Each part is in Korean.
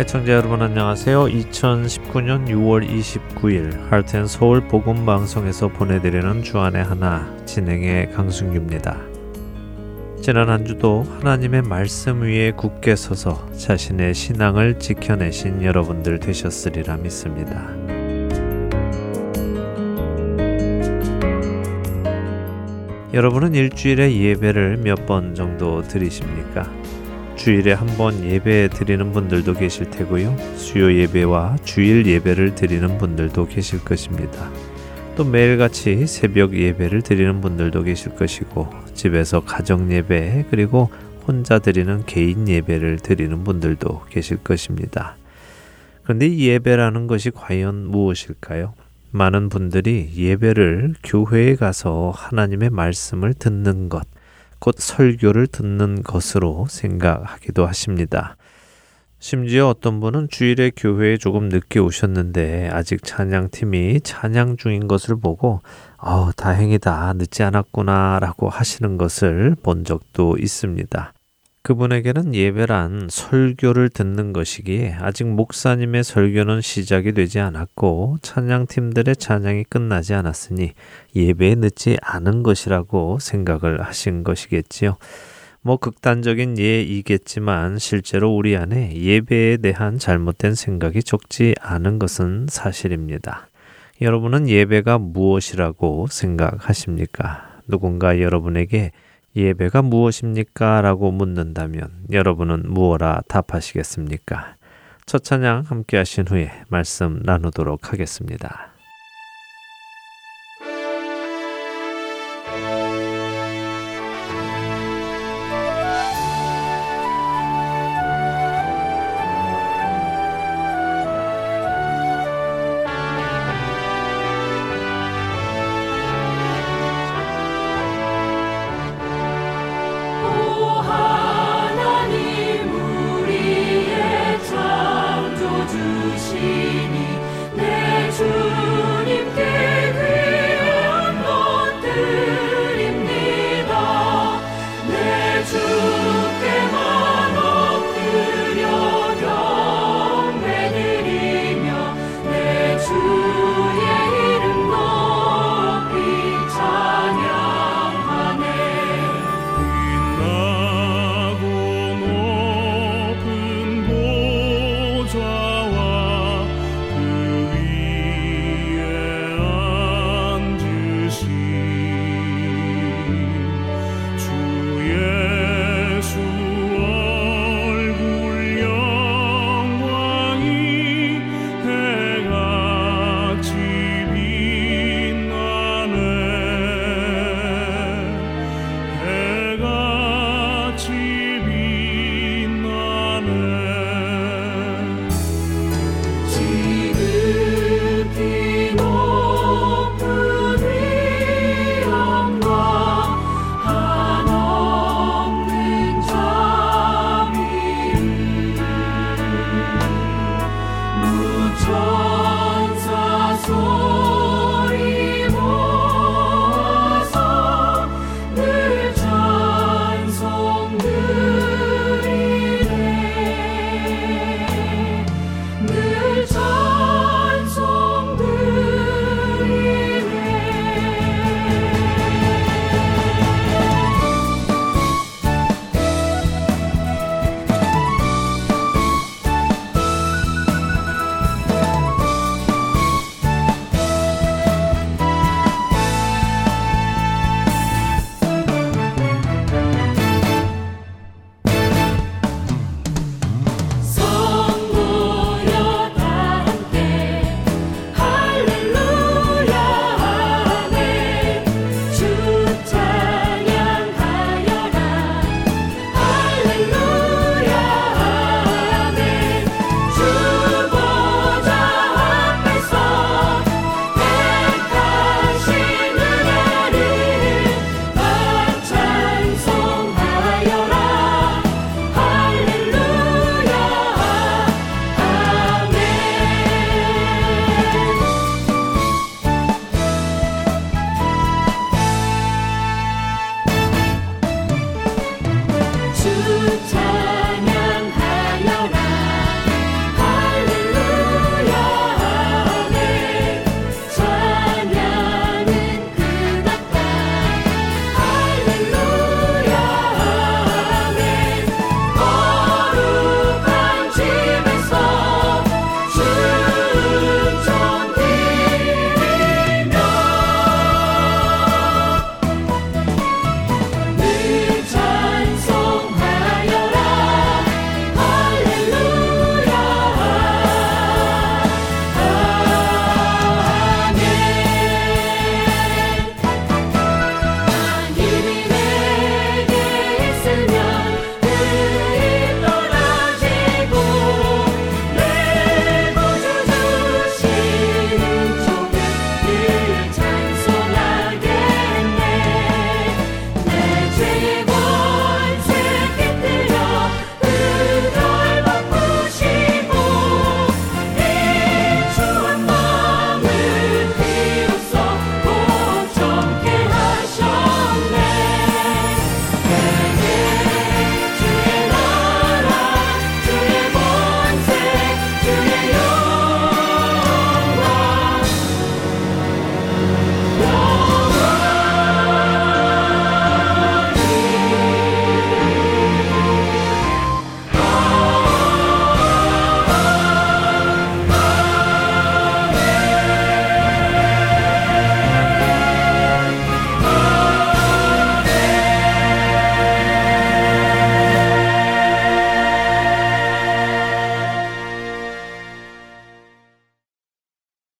애청자 여러분 안녕하세요. 2019년 6월 29일 하트앤서울 복음방송에서 보내드리는 주안의 하나, 진행의 강승규입니다. 지난 한 주도 하나님의 말씀 위에 굳게 서서 자신의 신앙을 지켜내신 여러분들 되셨으리라 믿습니다. 여러분은 일주일에 예배를 몇 번 정도 드리십니까? 주일에 한 번 예배 드리는 분들도 계실 테고요. 수요 예배와 주일 예배를 드리는 분들도 계실 것입니다. 또 매일같이 새벽 예배를 드리는 분들도 계실 것이고, 집에서 가정 예배 그리고 혼자 드리는 개인 예배를 드리는 분들도 계실 것입니다. 그런데 이 예배라는 것이 과연 무엇일까요? 많은 분들이 예배를 교회에 가서 하나님의 말씀을 듣는 것, 곧 설교를 듣는 것으로 생각하기도 하십니다. 심지어 어떤 분은 주일에 교회에 조금 늦게 오셨는데 아직 찬양팀이 찬양 중인 것을 보고 다행이다, 늦지 않았구나 라고 하시는 것을 본 적도 있습니다. 그분에게는 예배란 설교를 듣는 것이기에 아직 목사님의 설교는 시작이 되지 않았고 찬양팀들의 찬양이 끝나지 않았으니 예배에 늦지 않은 것이라고 생각을 하신 것이겠지요. 극단적인 예이겠지만 실제로 우리 안에 예배에 대한 잘못된 생각이 적지 않은 것은 사실입니다. 여러분은 예배가 무엇이라고 생각하십니까? 누군가 여러분에게 예배가 무엇입니까? 라고 묻는다면 여러분은 무엇라 답하시겠습니까? 첫 찬양 함께 하신 후에 말씀 나누도록 하겠습니다.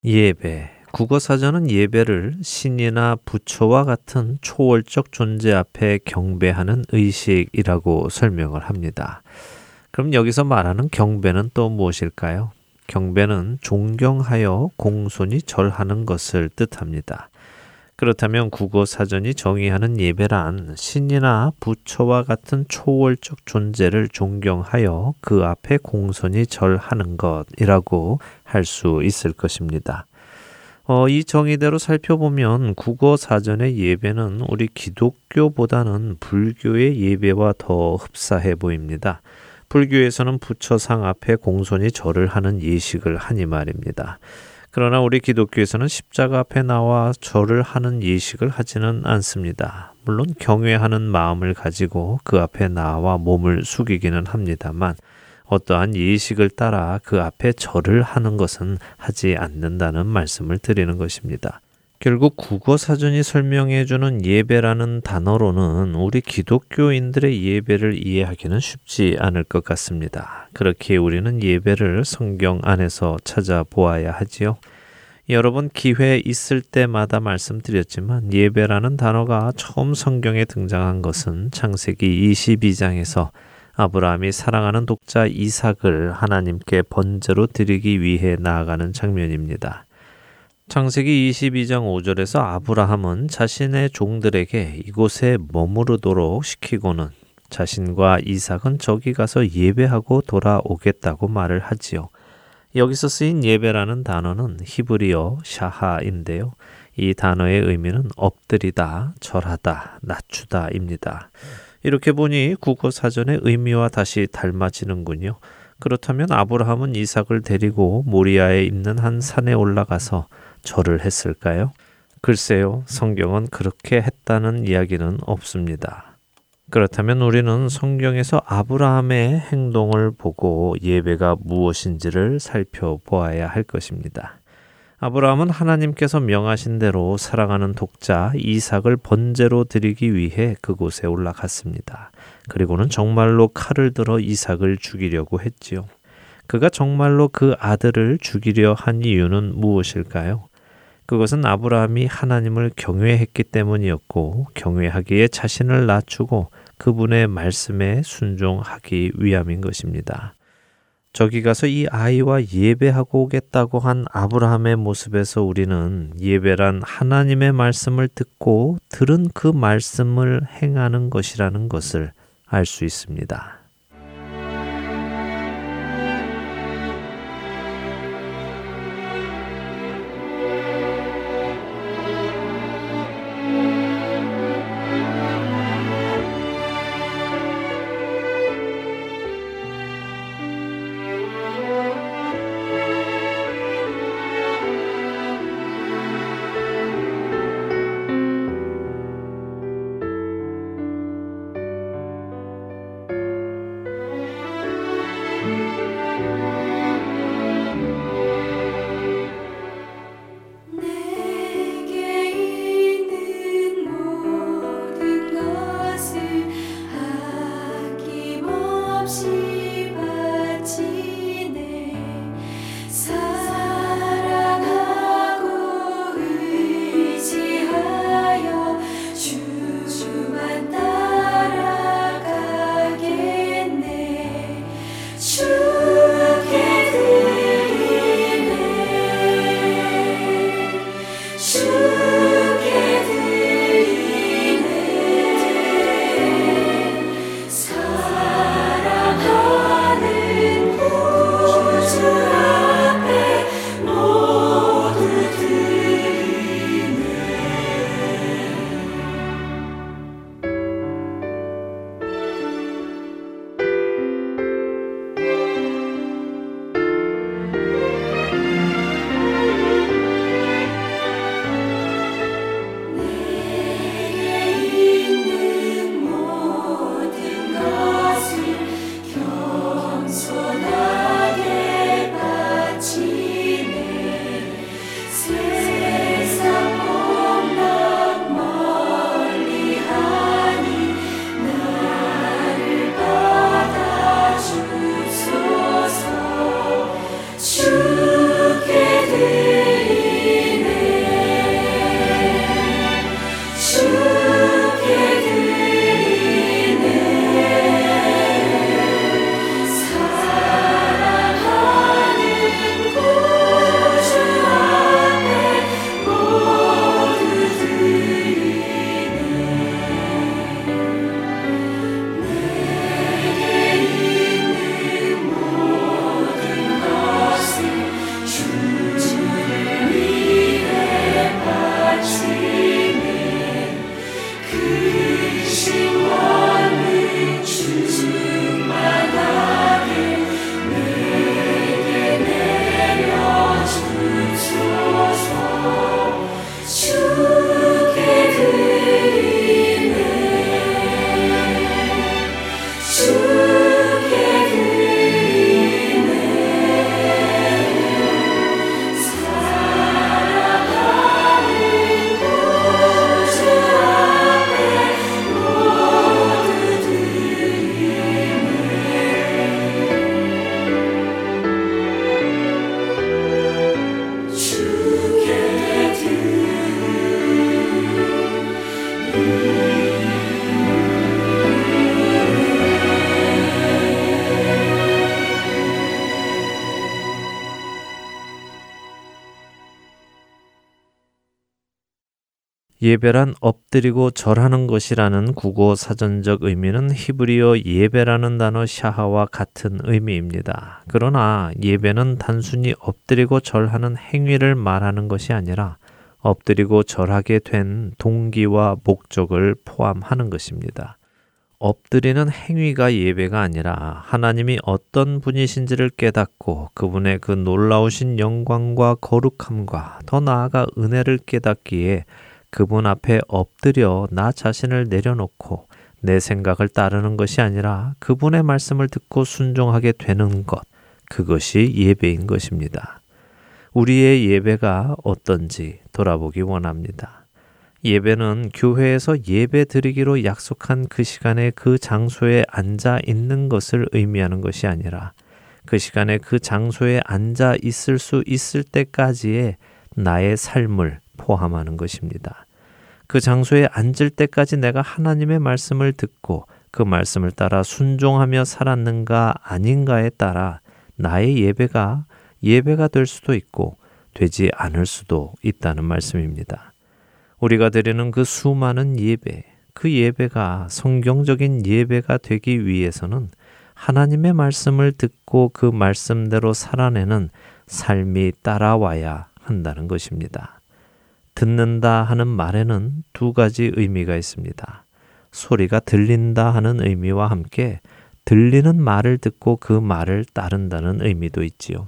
예배. 국어사전은 예배를 신이나 부처와 같은 초월적 존재 앞에 경배하는 의식이라고 설명을 합니다. 그럼 여기서 말하는 경배는 또 무엇일까요? 경배는 존경하여 공손히 절하는 것을 뜻합니다. 그렇다면 국어사전이 정의하는 예배란 신이나 부처와 같은 초월적 존재를 존경하여 그 앞에 공손히 절하는 것이라고 할 수 있을 것입니다. 이 정의대로 살펴보면 국어사전의 예배는 우리 기독교보다는 불교의 예배와 더 흡사해 보입니다. 불교에서는 부처상 앞에 공손히 절을 하는 예식을 하니 말입니다. 그러나 우리 기독교에서는 십자가 앞에 나와 절을 하는 예식을 하지는 않습니다. 물론 경외하는 마음을 가지고 그 앞에 나와 몸을 숙이기는 합니다만 어떠한 예식을 따라 그 앞에 절을 하는 것은 하지 않는다는 말씀을 드리는 것입니다. 결국 국어사전이 설명해주는 예배라는 단어로는 우리 기독교인들의 예배를 이해하기는 쉽지 않을 것 같습니다. 그렇게 우리는 예배를 성경 안에서 찾아보아야 하지요. 여러 번 기회 있을 때마다 말씀드렸지만 예배라는 단어가 처음 성경에 등장한 것은 창세기 22장에서 아브라함이 사랑하는 독자 이삭을 하나님께 번제로 드리기 위해 나아가는 장면입니다. 창세기 22장 5절에서 아브라함은 자신의 종들에게 이곳에 머무르도록 시키고는 자신과 이삭은 저기 가서 예배하고 돌아오겠다고 말을 하지요. 여기서 쓰인 예배라는 단어는 히브리어 샤하인데요. 이 단어의 의미는 엎드리다, 절하다, 낮추다입니다. 이렇게 보니 국어사전의 의미와 다시 닮아지는군요. 그렇다면 아브라함은 이삭을 데리고 모리아에 있는 한 산에 올라가서 절을 했을까요? 글쎄요, 성경은 그렇게 했다는 이야기는 없습니다. 그렇다면 우리는 성경에서 아브라함의 행동을 보고 예배가 무엇인지를 살펴보아야 할 것입니다. 아브라함은 하나님께서 명하신 대로 사랑하는 독자 이삭을 번제로 드리기 위해 그곳에 올라갔습니다. 그리고는 정말로 칼을 들어 이삭을 죽이려고 했지요. 그가 정말로 그 아들을 죽이려 한 이유는 무엇일까요? 그것은 아브라함이 하나님을 경외했기 때문이었고 경외하기에 자신을 낮추고 그분의 말씀에 순종하기 위함인 것입니다. 저기 가서 이 아이와 예배하고 오겠다고 한 아브라함의 모습에서 우리는 예배란 하나님의 말씀을 듣고 들은 그 말씀을 행하는 것이라는 것을 알 수 있습니다. 예배란 엎드리고 절하는 것이라는 국어 사전적 의미는 히브리어 예배라는 단어 샤하와 같은 의미입니다. 그러나 예배는 단순히 엎드리고 절하는 행위를 말하는 것이 아니라 엎드리고 절하게 된 동기와 목적을 포함하는 것입니다. 엎드리는 행위가 예배가 아니라 하나님이 어떤 분이신지를 깨닫고 그분의 그 놀라우신 영광과 거룩함과 더 나아가 은혜를 깨닫기에 그분 앞에 엎드려 나 자신을 내려놓고 내 생각을 따르는 것이 아니라 그분의 말씀을 듣고 순종하게 되는 것, 그것이 예배인 것입니다. 우리의 예배가 어떤지 돌아보기 원합니다. 예배는 교회에서 예배 드리기로 약속한 그 시간에 그 장소에 앉아 있는 것을 의미하는 것이 아니라 그 시간에 그 장소에 앉아 있을 수 있을 때까지의 나의 삶을 포함하는 것입니다. 그 장소에 앉을 때까지 내가 하나님의 말씀을 듣고 그 말씀을 따라 순종하며 살았는가 아닌가에 따라 나의 예배가 될 수도 있고 되지 않을 수도 있다는 말씀입니다. 우리가 드리는 그 수많은 예배, 그 예배가 성경적인 예배가 되기 위해서는 하나님의 말씀을 듣고 그 말씀대로 살아내는 삶이 따라와야 한다는 것입니다. 듣는다 하는 말에는 두 가지 의미가 있습니다. 소리가 들린다 하는 의미와 함께 들리는 말을 듣고 그 말을 따른다는 의미도 있지요.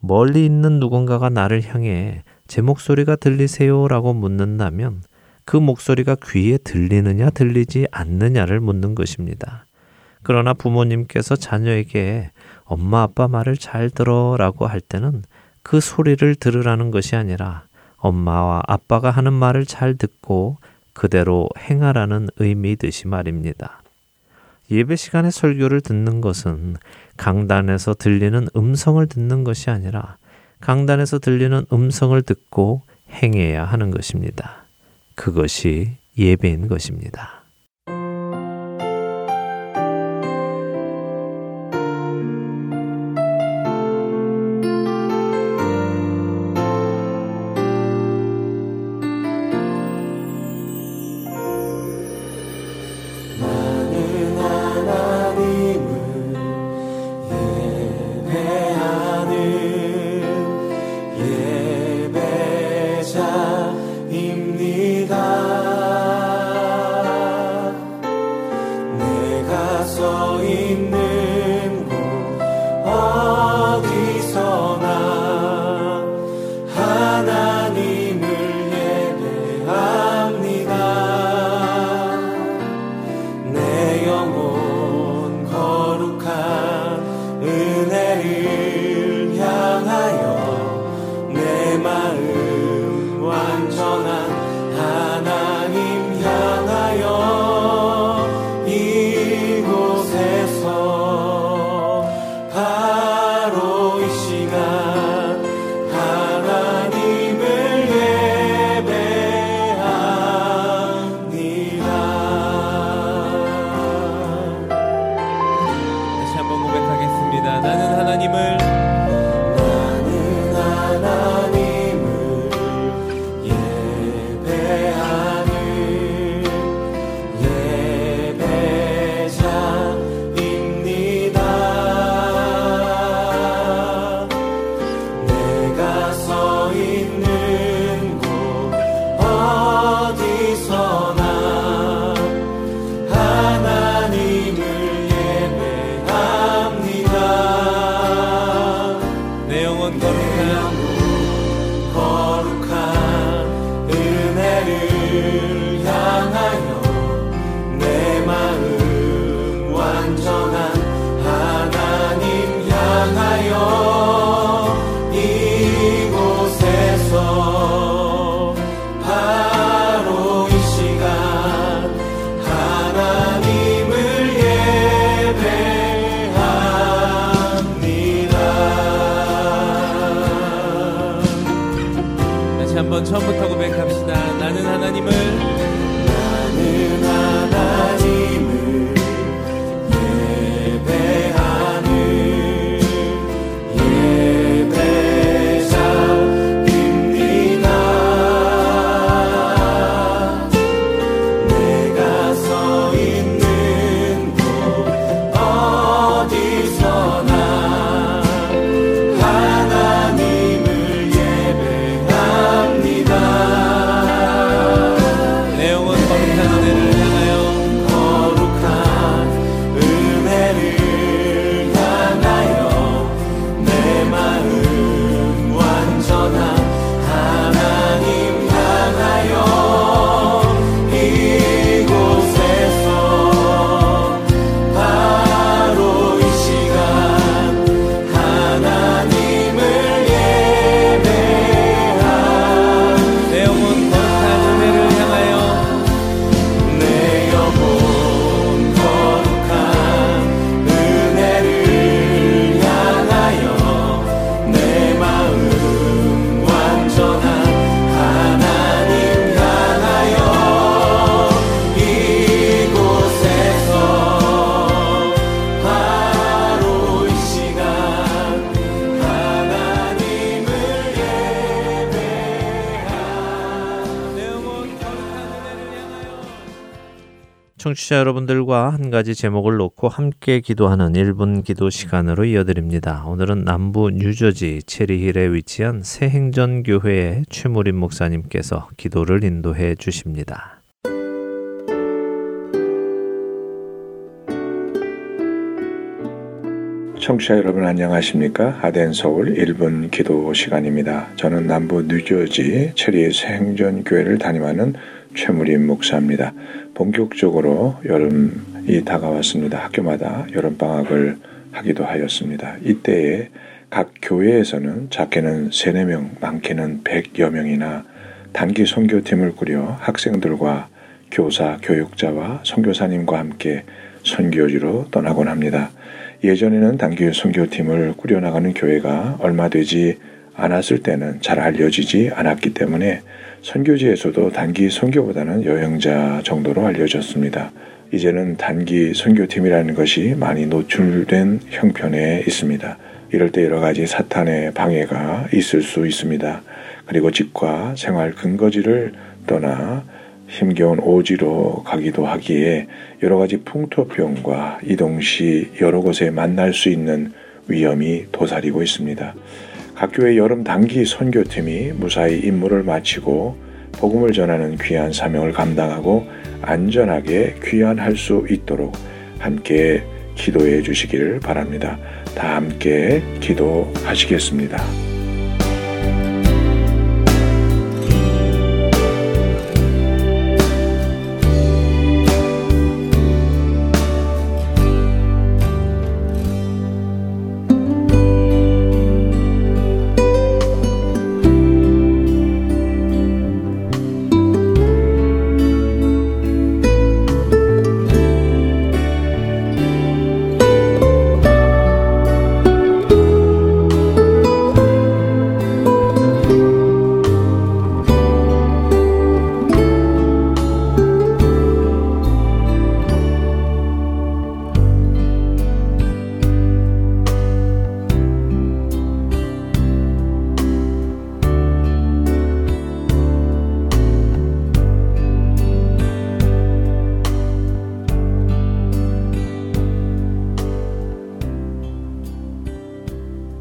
멀리 있는 누군가가 나를 향해 제 목소리가 들리세요? 라고 묻는다면 그 목소리가 귀에 들리느냐 들리지 않느냐를 묻는 것입니다. 그러나 부모님께서 자녀에게 엄마 아빠 말을 잘 들어 라고 할 때는 그 소리를 들으라는 것이 아니라 엄마와 아빠가 하는 말을 잘 듣고 그대로 행하라는 의미듯이 말입니다. 예배 시간에 설교를 듣는 것은 강단에서 들리는 음성을 듣는 것이 아니라 강단에서 들리는 음성을 듣고 행해야 하는 것입니다. 그것이 예배인 것입니다. 처음부터 고백합시다. 나는 하나님을 예배하는 예배자입니다. 청취자 여러분들과 한 가지 제목을 놓고 함께 기도하는 1분 기도 시간으로 이어드립니다. 오늘은 남부 뉴저지 체리힐에 위치한 새행전교회의 최무림 목사님께서 기도를 인도해 주십니다. 청취자 여러분 안녕하십니까? 하트앤서울 1분 기도 시간입니다. 저는 남부 뉴저지 체리힐 새행전교회를 담임하는 최무림 목사입니다. 본격적으로 여름이 다가왔습니다. 학교마다 여름방학을 하기도 하였습니다. 이때에 각 교회에서는 작게는 3, 4명, 많게는 100여 명이나 단기 선교팀을 꾸려 학생들과 교사, 교육자와 선교사님과 함께 선교지로 떠나곤 합니다. 예전에는 단기 선교팀을 꾸려나가는 교회가 얼마 되지 않았을 때는 잘 알려지지 않았기 때문에 선교지에서도 단기 선교보다는 여행자 정도로 알려졌습니다. 이제는 단기 선교팀이라는 것이 많이 노출된 형편에 있습니다. 이럴 때 여러 가지 사탄의 방해가 있을 수 있습니다. 그리고 집과 생활 근거지를 떠나 힘겨운 오지로 가기도 하기에 여러 가지 풍토병과 이동 시 여러 곳에 만날 수 있는 위험이 도사리고 있습니다. 각 교회 여름 단기 선교팀이 무사히 임무를 마치고 복음을 전하는 귀한 사명을 감당하고 안전하게 귀환할 수 있도록 함께 기도해 주시기를 바랍니다. 다 함께 기도하시겠습니다.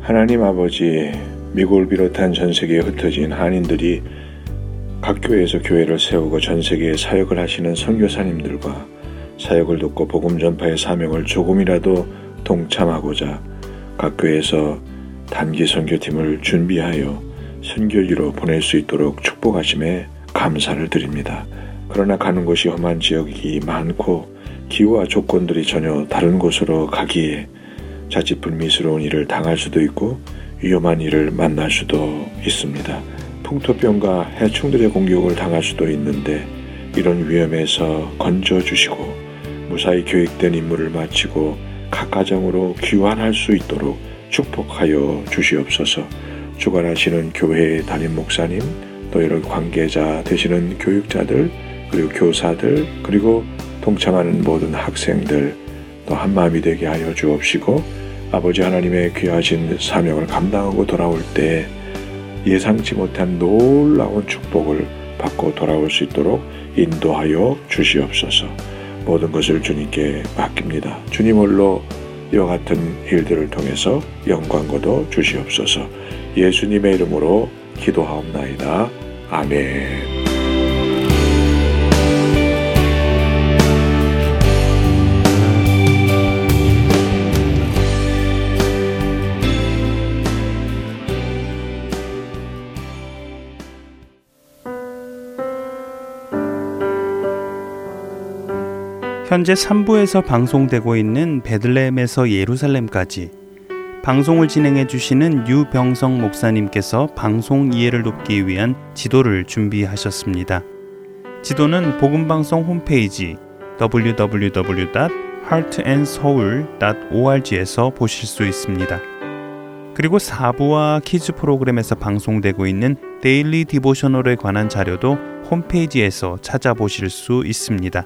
하나님 아버지, 미국을 비롯한 전세계에 흩어진 한인들이 각 교회에서 교회를 세우고 전세계에 사역을 하시는 선교사님들과 사역을 돕고 복음 전파의 사명을 조금이라도 동참하고자 각 교회에서 단기 선교팀을 준비하여 선교지로 보낼 수 있도록 축복하심에 감사를 드립니다. 그러나 가는 곳이 험한 지역이 많고 기후와 조건들이 전혀 다른 곳으로 가기에 자칫 불미스러운 일을 당할 수도 있고 위험한 일을 만날 수도 있습니다. 풍토병과 해충들의 공격을 당할 수도 있는데 이런 위험에서 건져주시고 무사히 계획된 임무를 마치고 각 가정으로 귀환할 수 있도록 축복하여 주시옵소서. 주관하시는 교회의 담임 목사님, 또 여러 관계자 되시는 교육자들, 그리고 교사들, 그리고 동참하는 모든 학생들 또 한마음이 되게 하여 주옵시고 아버지 하나님의 귀하신 사명을 감당하고 돌아올 때 예상치 못한 놀라운 축복을 받고 돌아올 수 있도록 인도하여 주시옵소서. 모든 것을 주님께 맡깁니다. 주님 홀로 이와 같은 일들을 통해서 영광고도 주시옵소서. 예수님의 이름으로 기도하옵나이다. 아멘. 현재 3부에서 방송되고 있는 베들레헴에서 예루살렘까지 방송을 진행해 주시는 유병성 목사님께서 방송 이해를 돕기 위한 지도를 준비하셨습니다. 지도는 복음방송 홈페이지 www.heartandseoul.org에서 보실 수 있습니다. 그리고 4부와 키즈 프로그램에서 방송되고 있는 데일리 디보셔널에 관한 자료도 홈페이지에서 찾아보실 수 있습니다.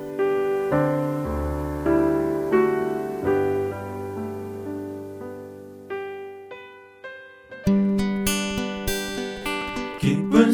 기쁜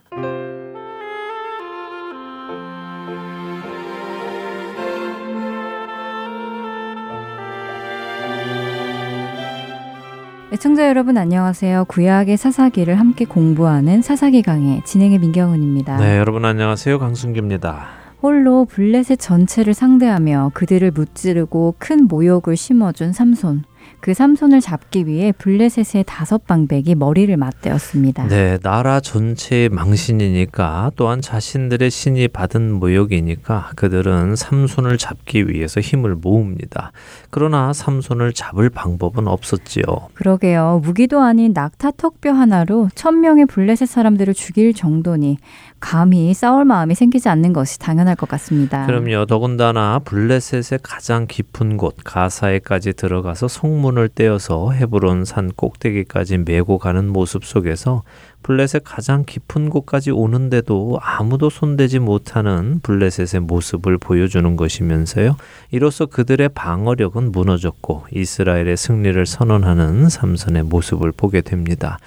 애청자 여러분 안녕하세요. 구약의 사사기를 함께 공부하는 사사기 강해 진행의 민경은입니다. 네, 여러분 안녕하세요. 강순기입니다. 홀로 블레셋 전체를 상대하며 그들을 무찌르고 큰 모욕을 심어준 삼손. 그 삼손을 잡기 위해 블레셋의 5 방백이 머리를 맞대었습니다. 네, 나라 전체의 망신이니까 또한 자신들의 신이 받은 모욕이니까 그들은 삼손을 잡기 위해서 힘을 모읍니다. 그러나 삼손을 잡을 방법은 없었지요. 그러게요. 무기도 아닌 낙타 턱뼈 하나로 1000명의 블레셋 사람들을 죽일 정도니 감히 싸울 마음이 생기지 않는 것이 당연할 것 같습니다. 그럼요. 더군다나 블레셋의 가장 깊은 곳 가사에까지 들어가서 성문을 떼어서 헤브론 산 꼭대기까지 메고 가는 모습 속에서 블레셋 가장 깊은 곳까지 오는데도 아무도 손대지 못하는 블레셋의 모습을 보여주는 것이면서요. 이로써 그들의 방어력은 무너졌고 이스라엘의 승리를 선언하는 삼손의 모습을 보게 됩니다.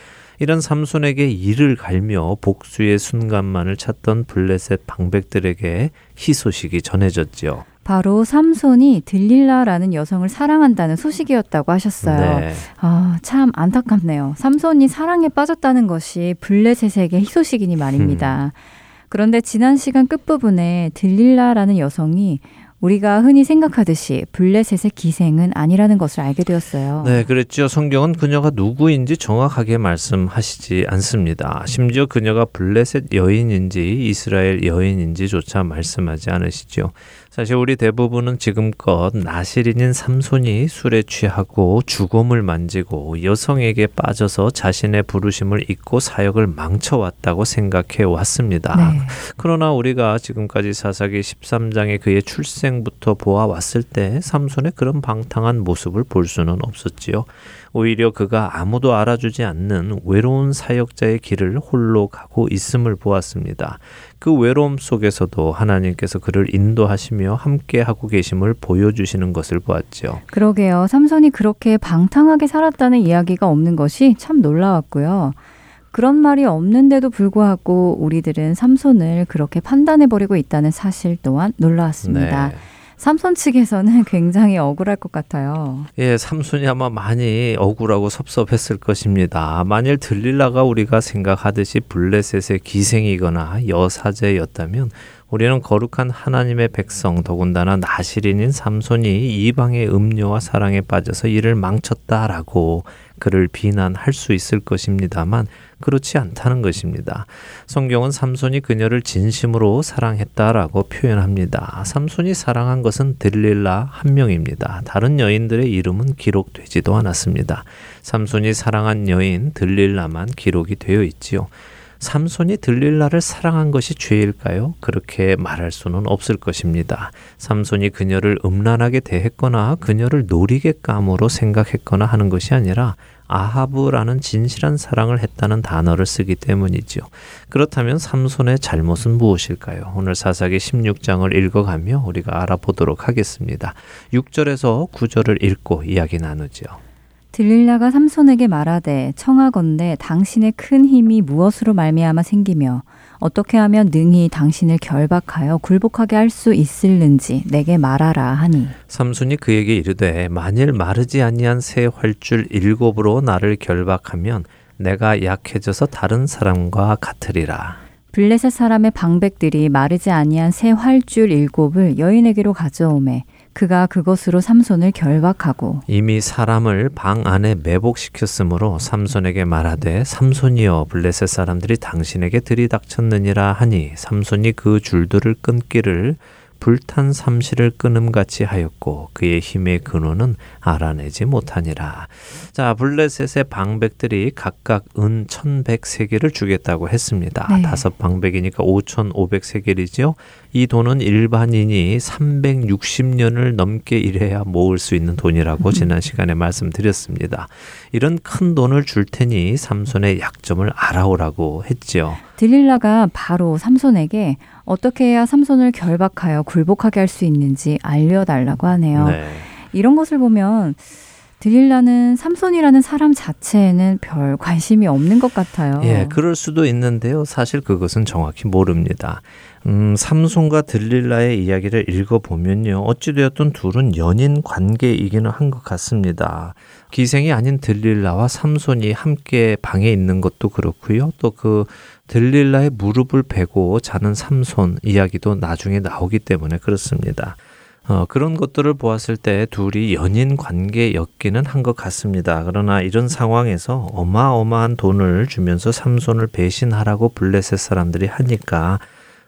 이런 삼손에게 이를 갈며 복수의 순간만을 찾던 블레셋 방백들에게 희소식이 전해졌지요. 바로 삼손이 들릴라라는 여성을 사랑한다는 소식이었다고 하셨어요. 네. 아, 참 안타깝네요. 삼손이 사랑에 빠졌다는 것이 블레셋에게 희소식이니 말입니다. 그런데 지난 시간 끝부분에 들릴라라는 여성이 우리가 흔히 생각하듯이 블레셋의 기생은 아니라는 것을 알게 되었어요. 네, 그랬죠. 성경은 그녀가 누구인지 정확하게 말씀하시지 않습니다. 심지어 그녀가 블레셋 여인인지 이스라엘 여인인지조차 말씀하지 않으시죠. 사실 우리 대부분은 지금껏 나실인인 삼손이 술에 취하고 죽음을 만지고 여성에게 빠져서 자신의 부르심을 잊고 사역을 망쳐왔다고 생각해 왔습니다. 네. 그러나 우리가 지금까지 사사기 13장의 그의 출생부터 보아왔을 때 삼손의 그런 방탕한 모습을 볼 수는 없었지요. 오히려 그가 아무도 알아주지 않는 외로운 사역자의 길을 홀로 가고 있음을 보았습니다. 그 외로움 속에서도 하나님께서 그를 인도하시며 함께하고 계심을 보여주시는 것을 보았죠. 그러게요. 삼손이 그렇게 방탕하게 살았다는 이야기가 없는 것이 참 놀라웠고요. 그런 말이 없는데도 불구하고 우리들은 삼손을 그렇게 판단해버리고 있다는 사실 또한 놀라웠습니다. 네. 삼손 측에서는 굉장히 억울할 것 같아요. 예, 삼손이 아마 많이 억울하고 섭섭했을 것입니다. 만일 들릴라가 우리가 생각하듯이 블레셋의 기생이거나 여사제였다면 우리는 거룩한 하나님의 백성, 더군다나 나실인인 삼손이 이방의 음료와 사랑에 빠져서 이를 망쳤다라고 그를 비난할 수 있을 것입니다만 그렇지 않다는 것입니다. 성경은 삼손이 그녀를 진심으로 사랑했다라고 표현합니다. 삼손이 사랑한 것은 들릴라 한 명입니다. 다른 여인들의 이름은 기록되지도 않았습니다. 삼손이 사랑한 여인 들릴라만 기록이 되어 있지요. 삼손이 들릴라를 사랑한 것이 죄일까요? 그렇게 말할 수는 없을 것입니다. 삼손이 그녀를 음란하게 대했거나 그녀를 노리개감으로 생각했거나 하는 것이 아니라 아하브라는 진실한 사랑을 했다는 단어를 쓰기 때문이지요. 그렇다면 삼손의 잘못은 무엇일까요? 오늘 사사기 16장을 읽어가며 우리가 알아보도록 하겠습니다. 6절에서 9절을 읽고 이야기 나누죠. 들릴라가 삼손에게 말하되 청하건대 당신의 큰 힘이 무엇으로 말미암아 생기며 어떻게 하면 능히 당신을 결박하여 굴복하게 할 수 있을는지 내게 말하라 하니 삼손이 그에게 이르되 만일 마르지 아니한 새 활줄 7으로 나를 결박하면 내가 약해져서 다른 사람과 같으리라. 블레셋 사람의 방백들이 마르지 아니한 새 활줄 7을 여인에게로 가져오매 그가 그것으로 삼손을 결박하고 이미 사람을 방 안에 매복시켰으므로 삼손에게 말하되 삼손이여 블레셋 사람들이 당신에게 들이닥쳤느니라 하니 삼손이 그 줄들을 끊기를 불탄 삼시를 끊음같이 하였고 그의 힘의 근원은 알아내지 못하니라. 자, 블레셋의 방백들이 각각 은 1,100세겔을 주겠다고 했습니다. 네. 5방백이니까 5,500세겔이지요. 이 돈은 일반인이 360년을 넘게 일해야 모을 수 있는 돈이라고 지난 시간에 말씀드렸습니다. 이런 큰 돈을 줄 테니 삼손의 약점을 알아오라고 했지요. 들릴라가 바로 삼손에게 어떻게 해야 삼손을 결박하여 굴복하게 할 수 있는지 알려달라고 하네요. 네. 이런 것을 보면 들릴라는 삼손이라는 사람 자체에는 별 관심이 없는 것 같아요. 예, 그럴 수도 있는데요. 사실 그것은 정확히 모릅니다. 삼손과 들릴라의 이야기를 읽어보면요. 어찌되었든 둘은 연인 관계이기는 한 것 같습니다. 기생이 아닌 들릴라와 삼손이 함께 방에 있는 것도 그렇고요. 또 그 들릴라의 무릎을 베고 자는 삼손 이야기도 나중에 나오기 때문에 그렇습니다. 그런 것들을 보았을 때 둘이 연인 관계였기는 한 것 같습니다. 그러나 이런 상황에서 어마어마한 돈을 주면서 삼손을 배신하라고 블레셋 사람들이 하니까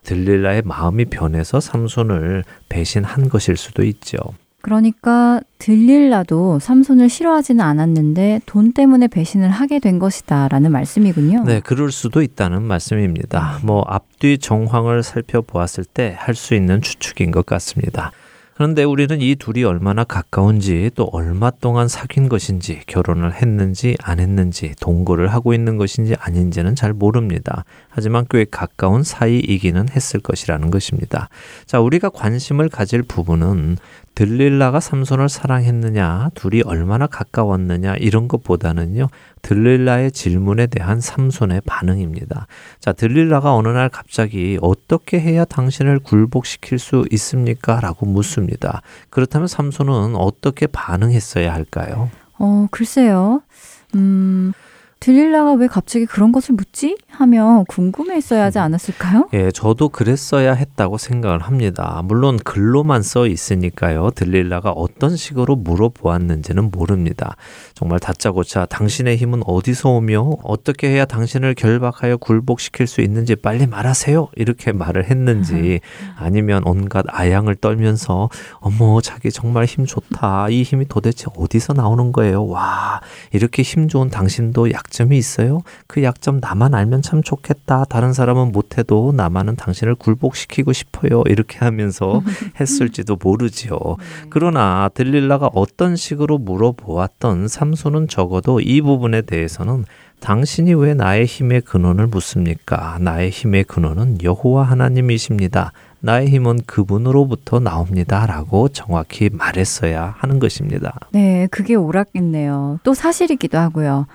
들릴라의 마음이 변해서 삼손을 배신한 것일 수도 있죠. 그러니까 들릴라도 삼손을 싫어하지는 않았는데 돈 때문에 배신을 하게 된 것이다 라는 말씀이군요. 네, 그럴 수도 있다는 말씀입니다. 앞뒤 정황을 살펴보았을 때 할 수 있는 추측인 것 같습니다. 그런데 우리는 이 둘이 얼마나 가까운지 또 얼마 동안 사귄 것인지 결혼을 했는지 안 했는지 동거를 하고 있는 것인지 아닌지는 잘 모릅니다. 하지만 꽤 가까운 사이이기는 했을 것이라는 것입니다. 자, 우리가 관심을 가질 부분은 들릴라가 삼손을 사랑했느냐, 둘이 얼마나 가까웠느냐 이런 것보다는요. 들릴라의 질문에 대한 삼손의 반응입니다. 자, 들릴라가 어느 날 갑자기 어떻게 해야 당신을 굴복시킬 수 있습니까? 라고 묻습니다. 그렇다면 삼손은 어떻게 반응했어야 할까요? 글쎄요. 들릴라가 왜 갑자기 그런 것을 묻지? 하며 궁금해했어야 하지 않았을까요? 예, 저도 그랬어야 했다고 생각을 합니다. 물론 글로만 써 있으니까요. 들릴라가 어떤 식으로 물어보았는지는 모릅니다. 정말 다짜고짜 당신의 힘은 어디서 오며 어떻게 해야 당신을 결박하여 굴복시킬 수 있는지 빨리 말하세요. 이렇게 말을 했는지 아니면 온갖 아양을 떨면서 자기 정말 힘 좋다. 이 힘이 도대체 어디서 나오는 거예요? 와, 이렇게 힘 좋은 당신도 약점이 있어요? 그 약점 나만 알면 참 좋겠다. 다른 사람은 못해도 나만은 당신을 굴복시키고 싶어요. 이렇게 하면서 했을지도 모르지요. 그러나 들릴라가 어떤 식으로 물어보았던 삼손은 적어도 이 부분에 대해서는 당신이 왜 나의 힘의 근원을 묻습니까? 나의 힘의 근원은 여호와 하나님이십니다. 나의 힘은 그분으로부터 나옵니다. 라고 정확히 말했어야 하는 것입니다. 네, 그게 오락이네요. 또 사실이기도 하고요.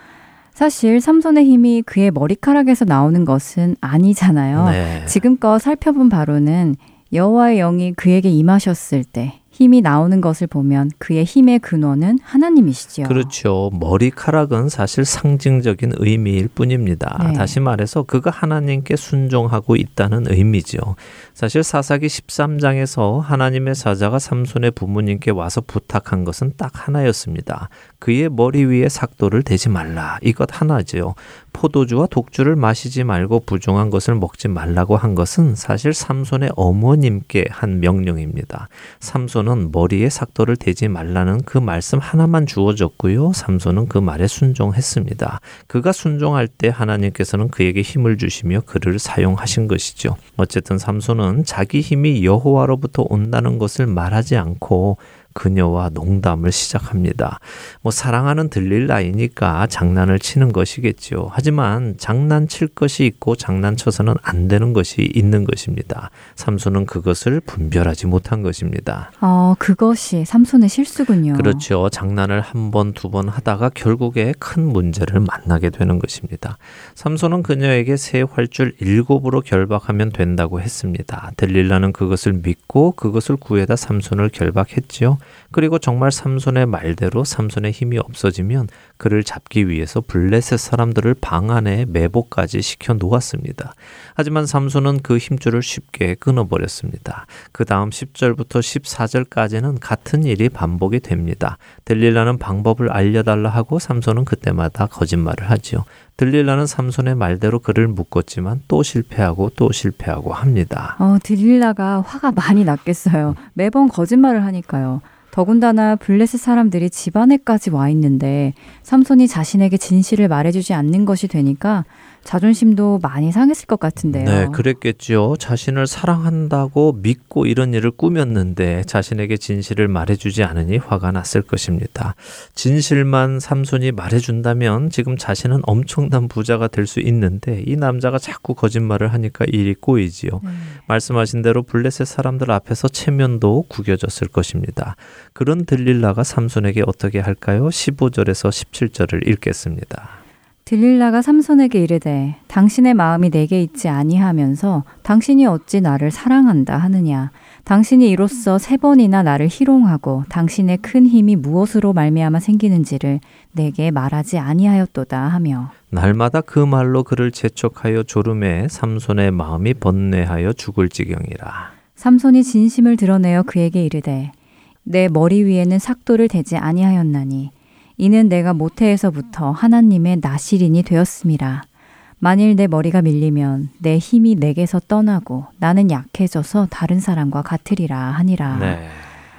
사실 삼손의 힘이 그의 머리카락에서 나오는 것은 아니잖아요. 네. 지금껏 살펴본 바로는 여호와의 영이 그에게 임하셨을 때 힘이 나오는 것을 보면 그의 힘의 근원은 하나님이시죠. 그렇죠. 머리카락은 사실 상징적인 의미일 뿐입니다. 네. 다시 말해서 그가 하나님께 순종하고 있다는 의미죠. 사실 사사기 13장에서 하나님의 사자가 삼손의 부모님께 와서 부탁한 것은 딱 하나였습니다. 그의 머리 위에 삭도를 대지 말라. 이것 하나지요. 포도주와 독주를 마시지 말고 부정한 것을 먹지 말라고 한 것은 사실 삼손의 어머님께 한 명령입니다. 삼손은 머리에 삭도를 대지 말라는 그 말씀 하나만 주어졌고요. 삼손은 그 말에 순종했습니다. 그가 순종할 때 하나님께서는 그에게 힘을 주시며 그를 사용하신 것이죠. 어쨌든 삼손은 자기 힘이 여호와로부터 온다는 것을 말하지 않고 그녀와 농담을 시작합니다. 사랑하는 들릴라이니까 장난을 치는 것이겠죠. 하지만 장난칠 것이 있고 장난쳐서는 안 되는 것이 있는 것입니다. 삼손은 그것을 분별하지 못한 것입니다. 그것이 삼손의 실수군요. 그렇죠. 장난을 한 번, 두 번 하다가 결국에 큰 문제를 만나게 되는 것입니다. 삼손은 그녀에게 세 활줄 7으로 결박하면 된다고 했습니다. 들릴라는 그것을 믿고 그것을 구해다 삼손을 결박했지요. 그리고 정말 삼손의 말대로 삼손의 힘이 없어지면 그를 잡기 위해서 블레셋 사람들을 방 안에 매복까지 시켜 놓았습니다. 하지만 삼손은 그 힘줄을 쉽게 끊어버렸습니다. 그 다음 10절부터 14절까지는 같은 일이 반복이 됩니다. 들릴라는 방법을 알려달라 하고 삼손은 그때마다 거짓말을 하지요. 들릴라는 삼손의 말대로 그를 묶었지만 또 실패하고 또 실패하고 합니다. 들릴라가 화가 많이 났겠어요. 매번 거짓말을 하니까요. 더군다나 블레셋 사람들이 집안에까지 와 있는데 삼손이 자신에게 진실을 말해주지 않는 것이 되니까 자존심도 많이 상했을 것 같은데요. 네, 그랬겠죠. 자신을 사랑한다고 믿고 이런 일을 꾸몄는데 자신에게 진실을 말해주지 않으니 화가 났을 것입니다. 진실만 삼손이 말해준다면 지금 자신은 엄청난 부자가 될 수 있는데 이 남자가 자꾸 거짓말을 하니까 일이 꼬이지요. 말씀하신 대로 블레셋 사람들 앞에서 체면도 구겨졌을 것입니다. 그런 들릴라가 삼손에게 어떻게 할까요? 15절에서 17절을 읽겠습니다. 들릴라가 삼손에게 이르되 당신의 마음이 내게 있지 아니하면서 당신이 어찌 나를 사랑한다 하느냐. 당신이 이로써 3번이나 나를 희롱하고 당신의 큰 힘이 무엇으로 말미암아 생기는지를 내게 말하지 아니하였도다 하며 날마다 그 말로 그를 재촉하여 졸음에 삼손의 마음이 번뇌하여 죽을 지경이라. 삼손이 진심을 드러내어 그에게 이르되 내 머리 위에는 삭도를 대지 아니하였나니 이는 내가 모태에서부터 하나님의 나실인이 되었음이라. 만일 내 머리가 밀리면 내 힘이 내게서 떠나고 나는 약해져서 다른 사람과 같으리라 하니라. 네.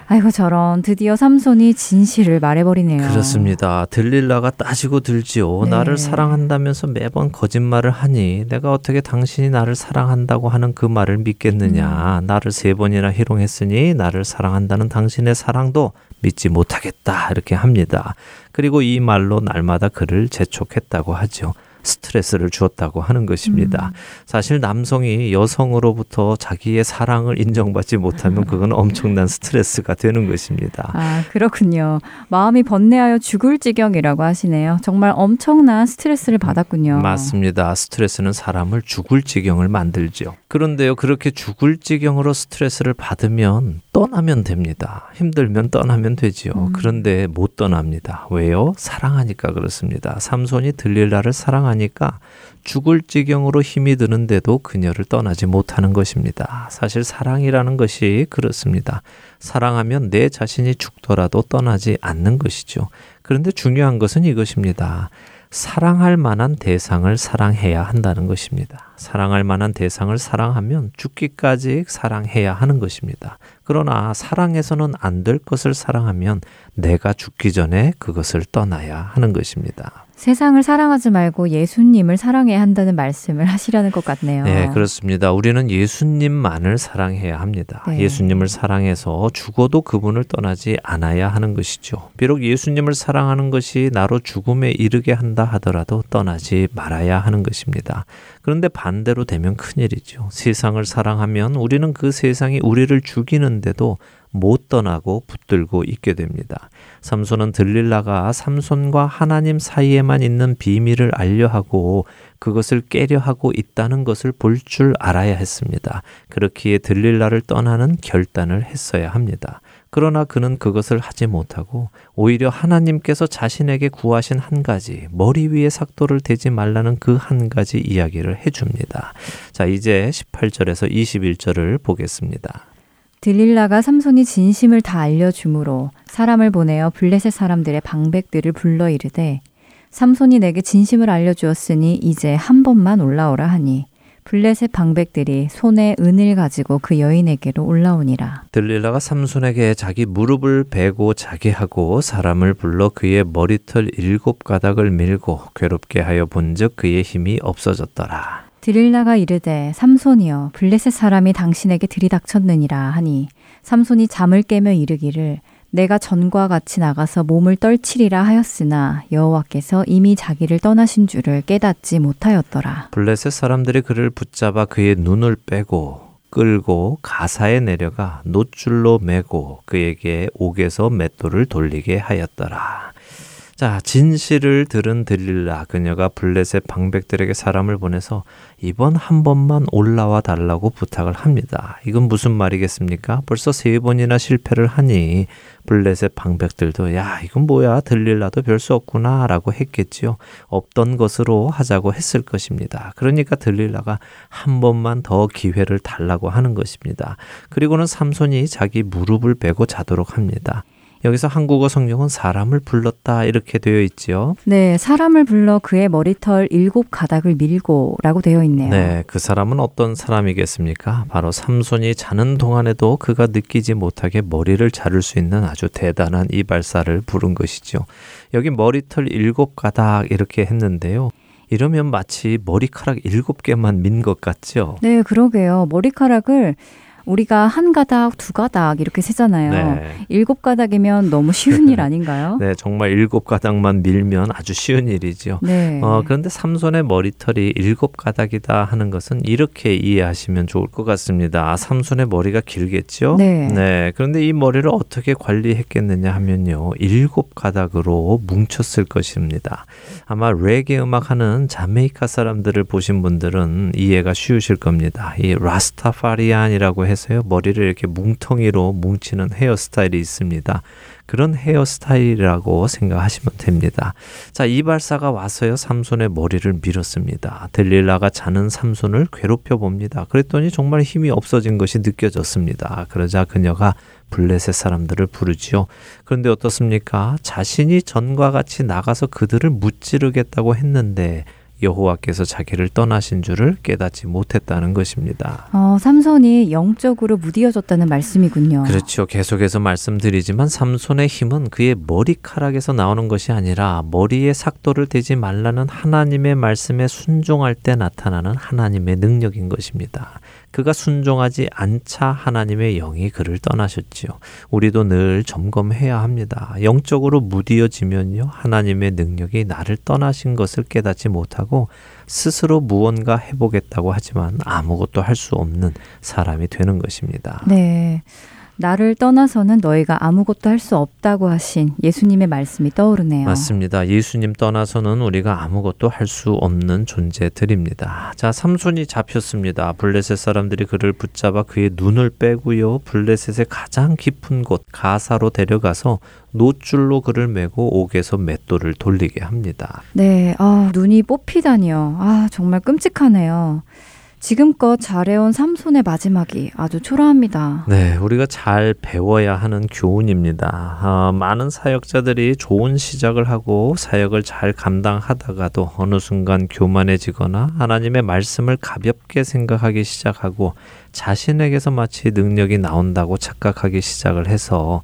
아이고 저런, 드디어 삼손이 진실을 말해버리네요. 그렇습니다. 들릴라가 따지고 들지요. 네. 나를 사랑한다면서 매번 거짓말을 하니 내가 어떻게 당신이 나를 사랑한다고 하는 그 말을 믿겠느냐. 나를 3번이나 희롱했으니 나를 사랑한다는 당신의 사랑도 믿지 못하겠다 이렇게 합니다. 그리고 이 말로 날마다 그를 재촉했다고 하죠. 스트레스를 주었다고 하는 것입니다. 사실 남성이 여성으로부터 자기의 사랑을 인정받지 못하면 그건 엄청난 스트레스가 되는 것입니다. 아, 그렇군요. 마음이 번뇌하여 죽을 지경이라고 하시네요. 정말 엄청난 스트레스를 받았군요. 맞습니다. 스트레스는 사람을 죽을 지경을 만들죠. 그런데요, 그렇게 죽을 지경으로 스트레스를 받으면 떠나면 됩니다. 힘들면 떠나면 되지요. 그런데 못 떠납니다. 왜요? 사랑하니까 그렇습니다. 삼손이 들릴라를 사랑하니까 죽을 지경으로 힘이 드는데도 그녀를 떠나지 못하는 것입니다. 사실 사랑이라는 것이 그렇습니다. 사랑하면 내 자신이 죽더라도 떠나지 않는 것이죠. 그런데 중요한 것은 이것입니다. 사랑할 만한 대상을 사랑해야 한다는 것입니다. 사랑할 만한 대상을 사랑하면 죽기까지 사랑해야 하는 것입니다. 그러나 사랑해서는 안 될 것을 사랑하면 내가 죽기 전에 그것을 떠나야 하는 것입니다. 세상을 사랑하지 말고 예수님을 사랑해야 한다는 말씀을 하시려는 것 같네요. 네, 그렇습니다. 우리는 예수님만을 사랑해야 합니다. 네. 예수님을 사랑해서 죽어도 그분을 떠나지 않아야 하는 것이죠. 비록 예수님을 사랑하는 것이 나로 죽음에 이르게 한다 하더라도 떠나지 말아야 하는 것입니다. 그런데 반대로 되면 큰일이죠. 세상을 사랑하면 우리는 그 세상이 우리를 죽이는데도 못 떠나고 붙들고 있게 됩니다. 삼손은 들릴라가 삼손과 하나님 사이에만 있는 비밀을 알려 하고 그것을 깨려 하고 있다는 것을 볼 줄 알아야 했습니다. 그렇기에 들릴라를 떠나는 결단을 했어야 합니다. 그러나 그는 그것을 하지 못하고 오히려 하나님께서 자신에게 구하신 한 가지, 머리 위에 삭도를 대지 말라는 그 한 가지 이야기를 해줍니다. 자, 이제 18절에서 21절을 보겠습니다. 들릴라가 삼손이 진심을 다 알려주므로 사람을 보내어 블레셋 사람들의 방백들을 불러 이르되 삼손이 내게 진심을 알려주었으니 이제 한 번만 올라오라 하니 블레셋 방백들이 손에 은을 가지고 그 여인에게로 올라오니라. 들릴라가 삼손에게 자기 무릎을 베고 자게 하고 사람을 불러 그의 머리털 7가닥을 밀고 괴롭게 하여 본즉 그의 힘이 없어졌더라. 들릴라가 이르되 삼손이여 블레셋 사람이 당신에게 들이닥쳤느니라 하니 삼손이 잠을 깨며 이르기를 내가 전과 같이 나가서 몸을 떨치리라 하였으나 여호와께서 이미 자기를 떠나신 줄을 깨닫지 못하였더라. 블레셋 사람들이 그를 붙잡아 그의 눈을 빼고 끌고 가사에 내려가 놋줄로 매고 그에게 옥에서 맷돌을 돌리게 하였더라. 자, 진실을 들은 들릴라 그녀가 블레셋 방백들에게 사람을 보내서 이번 한 번만 올라와 달라고 부탁을 합니다. 이건 무슨 말이겠습니까? 벌써 세 번이나 실패를 하니 블레셋 방백들도 야 이건 뭐야 들릴라도 별 수 없구나 라고 했겠지요. 없던 것으로 하자고 했을 것입니다. 그러니까 들릴라가 한 번만 더 기회를 달라고 하는 것입니다. 그리고는 삼손이 자기 무릎을 베고 자도록 합니다. 여기서 한국어 성경은 사람을 불렀다 이렇게 되어 있지요. 네, 사람을 불러 그의 머리털 7가닥을 밀고 라고 되어 있네요. 네, 그 사람은 어떤 사람이겠습니까? 바로 삼손이 자는 동안에도 그가 느끼지 못하게 머리를 자를 수 있는 아주 대단한 이발사를 부른 것이죠. 여기 머리털 7가닥 이렇게 했는데요. 이러면 마치 머리카락 7개만 민 것 같죠? 네, 그러게요. 머리카락을 우리가 한 가닥, 두 가닥 이렇게 세잖아요. 네. 7가닥이면 너무 쉬운 일 아닌가요? 네, 정말 7가닥만 밀면 아주 쉬운 일이죠. 네. 그런데 삼손의 머리털이 7가닥이다 하는 것은 이렇게 이해하시면 좋을 것 같습니다. 삼손의 머리가 길겠죠? 네. 네. 그런데 이 머리를 어떻게 관리했겠느냐 하면요. 7가닥으로 뭉쳤을 것입니다. 아마 레게 음악하는 자메이카 사람들을 보신 분들은 이해가 쉬우실 겁니다. 이 라스타파리안이라고 해서요. 머리를 이렇게 뭉텅이로 뭉치는 헤어스타일이 있습니다. 그런 헤어스타일이라고 생각하시면 됩니다. 자, 이발사가 와서요. 삼손의 머리를 밀었습니다. 들릴라가 자는 삼손을 괴롭혀 봅니다. 그랬더니 정말 힘이 없어진 것이 느껴졌습니다. 그러자 그녀가 블레셋 사람들을 부르지요. 그런데 어떻습니까? 자신이 전과 같이 나가서 그들을 무찌르겠다고 했는데 여호와께서 자기를 떠나신 줄을 깨닫지 못했다는 것입니다. 삼손이 영적으로 무디어졌다는 말씀이군요. 그렇죠. 계속해서 말씀드리지만 삼손의 힘은 그의 머리카락에서 나오는 것이 아니라 머리에 삭도를 대지 말라는 하나님의 말씀에 순종할 때 나타나는 하나님의 능력인 것입니다. 그가 순종하지 않자 하나님의 영이 그를 떠나셨지요. 우리도 늘 점검해야 합니다. 영적으로 무디어지면요. 하나님의 능력이 나를 떠나신 것을 깨닫지 못하고 스스로 무언가 해보겠다고 하지만 아무것도 할 수 없는 사람이 되는 것입니다. 네. 나를 떠나서는 너희가 아무것도 할 수 없다고 하신 예수님의 말씀이 떠오르네요. 맞습니다. 예수님 떠나서는 우리가 아무것도 할 수 없는 존재들입니다. 자, 삼손이 잡혔습니다. 블레셋 사람들이 그를 붙잡아 그의 눈을 빼고요. 블레셋의 가장 깊은 곳 가사로 데려가서 노줄로 그를 메고 옥에서 맷돌을 돌리게 합니다. 네, 눈이 뽑히다니요. 정말 끔찍하네요. 지금껏 잘해온 삼손의 마지막이 아주 초라합니다. 네, 우리가 잘 배워야 하는 교훈입니다. 많은 사역자들이 좋은 시작을 하고 사역을 잘 감당하다가도 어느 순간 교만해지거나 하나님의 말씀을 가볍게 생각하기 시작하고 자신에게서 마치 능력이 나온다고 착각하기 시작을 해서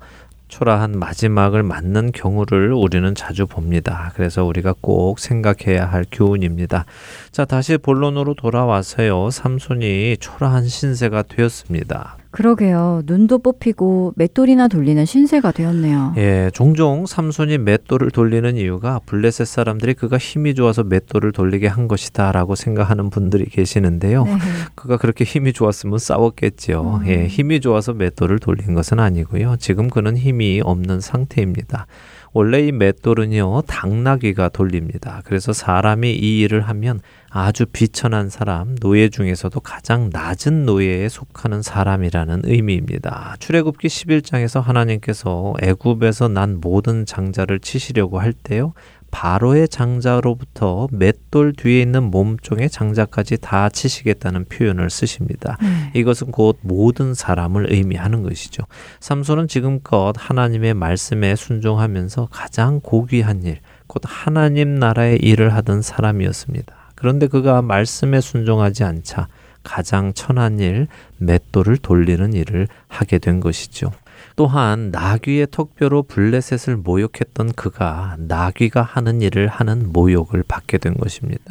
초라한 마지막을 맞는 경우를 우리는 자주 봅니다. 그래서 우리가 꼭 생각해야 할 교훈입니다. 자, 다시 본론으로 돌아와서요. 삼손이 초라한 신세가 되었습니다. 그러게요. 눈도 뽑히고 맷돌이나 돌리는 신세가 되었네요. 예, 종종 삼손이 맷돌을 돌리는 이유가 블레셋 사람들이 그가 힘이 좋아서 맷돌을 돌리게 한 것이다 라고 생각하는 분들이 계시는데요. 네. 그가 그렇게 힘이 좋았으면 싸웠겠지요. 예, 힘이 좋아서 맷돌을 돌린 것은 아니고요. 지금 그는 힘이 없는 상태입니다. 원래 이 맷돌은요, 당나귀가 돌립니다. 그래서 사람이 이 일을 하면 아주 비천한 사람, 노예 중에서도 가장 낮은 노예에 속하는 사람이라는 의미입니다. 출애굽기 11장에서 하나님께서 애굽에서 난 모든 장자를 치시려고 할 때요. 바로의 장자로부터 맷돌 뒤에 있는 몸종의 장자까지 다 치시겠다는 표현을 쓰십니다. 이것은 곧 모든 사람을 의미하는 것이죠. 삼손은 지금껏 하나님의 말씀에 순종하면서 가장 고귀한 일, 곧 하나님 나라의 일을 하던 사람이었습니다. 그런데 그가 말씀에 순종하지 않자 가장 천한 일, 맷돌을 돌리는 일을 하게 된 것이죠. 또한 나귀의 턱뼈로 블레셋을 모욕했던 그가 나귀가 하는 일을 하는 모욕을 받게 된 것입니다.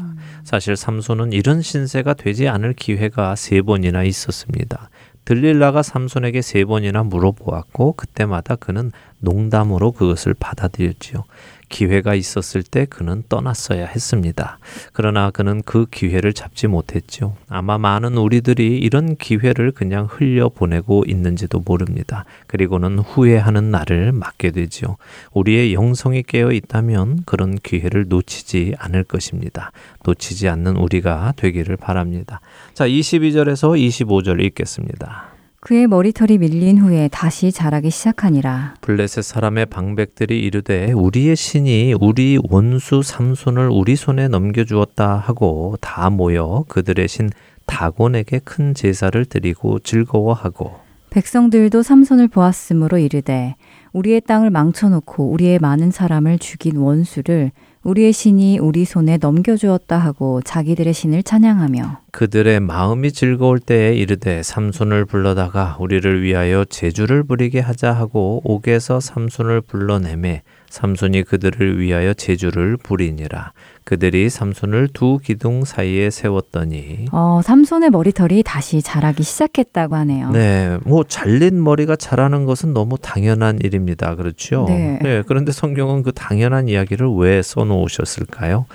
사실 삼손은 이런 신세가 되지 않을 기회가 3번이나 있었습니다. 들릴라가 삼손에게 3번이나 물어보았고 그때마다 그는 농담으로 그것을 받아들였지요. 기회가 있었을 때 그는 떠났어야 했습니다. 그러나 그는 그 기회를 잡지 못했죠. 아마 많은 우리들이 이런 기회를 그냥 흘려보내고 있는지도 모릅니다. 그리고는 후회하는 날을 맞게 되죠. 우리의 영성이 깨어 있다면 그런 기회를 놓치지 않을 것입니다. 놓치지 않는 우리가 되기를 바랍니다. 자, 22절에서 25절 읽겠습니다. 그의 머리털이 밀린 후에 다시 자라기 시작하니라. 블레셋 사람의 방백들이 이르되 우리의 신이 우리 원수 삼손을 우리 손에 넘겨주었다 하고 다 모여 그들의 신 다곤에게 큰 제사를 드리고 즐거워하고 백성들도 삼손을 보았으므로 이르되 우리의 땅을 망쳐놓고 우리의 많은 사람을 죽인 원수를 우리의 신이 우리 손에 넘겨주었다 하고 자기들의 신을 찬양하며 그들의 마음이 즐거울 때에 이르되 삼손을 불러다가 우리를 위하여 제주를 부리게 하자 하고 옥에서 삼손을 불러내매 삼손이 그들을 위하여 제주를 부리니라. 그들이 삼손을 두 기둥 사이에 세웠더니 삼손의 머리털이 다시 자라기 시작했다고 하네요. 네, 뭐 잘린 머리가 자라는 것은 너무 당연한 일입니다. 그렇죠? 네, 그런데 성경은 그 당연한 이야기를 왜 써놓으셨을까요?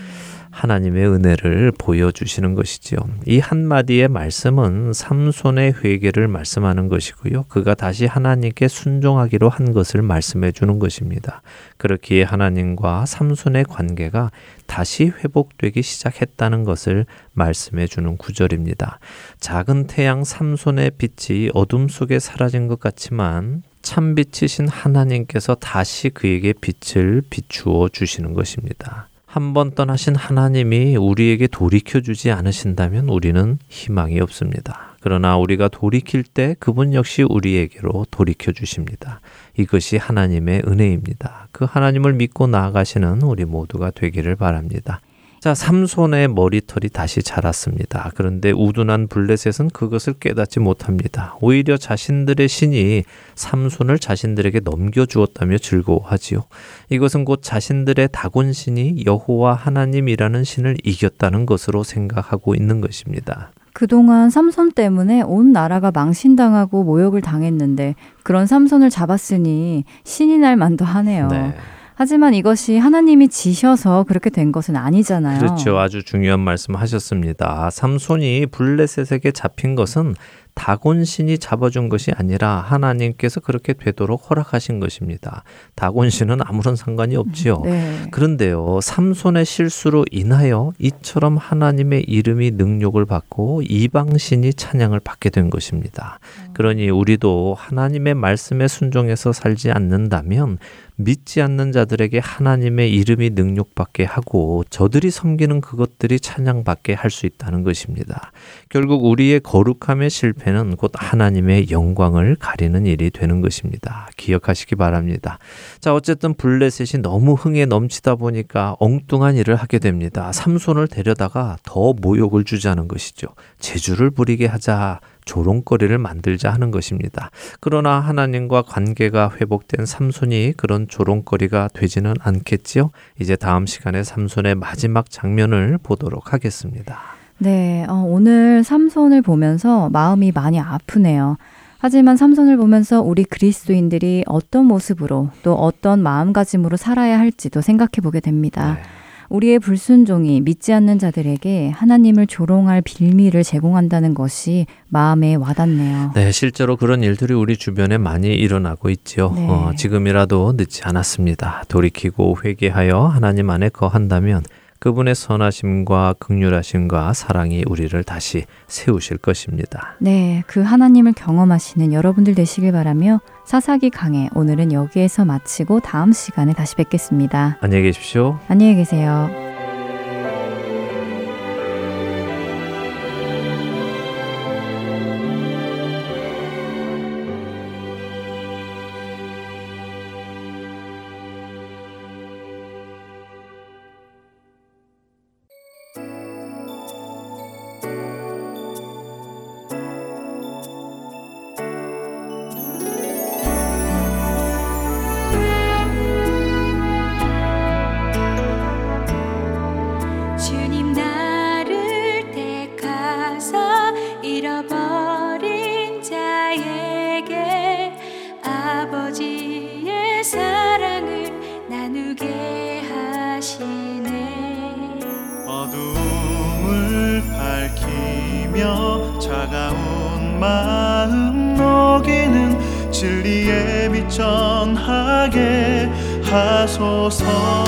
하나님의 은혜를 보여주시는 것이지요. 이 한마디의 말씀은 삼손의 회개를 말씀하는 것이고요. 그가 다시 하나님께 순종하기로 한 것을 말씀해 주는 것입니다. 그렇기에 하나님과 삼손의 관계가 다시 회복되기 시작했다는 것을 말씀해 주는 구절입니다. 작은 태양 삼손의 빛이 어둠 속에 사라진 것 같지만 참빛이신 하나님께서 다시 그에게 빛을 비추어 주시는 것입니다. 한번 떠나신 하나님이 우리에게 돌이켜주지 않으신다면 우리는 희망이 없습니다. 그러나 우리가 돌이킬 때 그분 역시 우리에게로 돌이켜주십니다. 이것이 하나님의 은혜입니다. 그 하나님을 믿고 나아가시는 우리 모두가 되기를 바랍니다. 자, 삼손의 머리털이 다시 자랐습니다. 그런데 우둔한 블레셋은 그것을 깨닫지 못합니다. 오히려 자신들의 신이 삼손을 자신들에게 넘겨주었다며 즐거워하지요. 이것은 곧 자신들의 다곤 신이 여호와 하나님이라는 신을 이겼다는 것으로 생각하고 있는 것입니다. 그동안 삼손 때문에 온 나라가 망신당하고 모욕을 당했는데 그런 삼손을 잡았으니 신이 날 만도 하네요. 네. 하지만 이것이 하나님이 지셔서 그렇게 된 것은 아니잖아요. 그렇죠. 아주 중요한 말씀 하셨습니다. 삼손이 블레셋에게 잡힌 것은 다곤신이 잡아준 것이 아니라 하나님께서 그렇게 되도록 허락하신 것입니다. 다곤신은 아무런 상관이 없지요. 네. 그런데요, 삼손의 실수로 인하여 이처럼 하나님의 이름이 능욕을 받고 이방신이 찬양을 받게 된 것입니다. 그러니 우리도 하나님의 말씀에 순종해서 살지 않는다면 믿지 않는 자들에게 하나님의 이름이 능욕받게 하고 저들이 섬기는 그것들이 찬양받게 할 수 있다는 것입니다. 결국 우리의 거룩함의 실패는 곧 하나님의 영광을 가리는 일이 되는 것입니다. 기억하시기 바랍니다. 자, 어쨌든 블레셋이 너무 흥에 넘치다 보니까 엉뚱한 일을 하게 됩니다. 삼손을 데려다가 더 모욕을 주자는 것이죠. 재주를 부리게 하자. 조롱거리를 만들자 하는 것입니다. 그러나 하나님과 관계가 회복된 삼손이 그런 조롱거리가 되지는 않겠지요? 이제 다음 시간에 삼손의 마지막 장면을 보도록 하겠습니다. 네, 오늘 삼손을 보면서 마음이 많이 아프네요. 하지만 삼손을 보면서 우리 그리스도인들이 어떤 모습으로 또 어떤 마음가짐으로 살아야 할지도 생각해 보게 됩니다. 네. 우리의 불순종이 믿지 않는 자들에게 하나님을 조롱할 빌미를 제공한다는 것이 마음에 와닿네요. 네, 실제로 그런 일들이 우리 주변에 많이 일어나고 있죠. 네. 지금이라도 늦지 않았습니다. 돌이키고 회개하여 하나님 안에 거한다면 그분의 선하심과 긍휼하심과 사랑이 우리를 다시 세우실 것입니다. 네, 그 하나님을 경험하시는 여러분들 되시길 바라며 사사기 강해 오늘은 여기에서 마치고 다음 시간에 다시 뵙겠습니다. 안녕히 계십시오. 안녕히 계세요. 마음 녹이는 진리의 빛 전하게 하소서.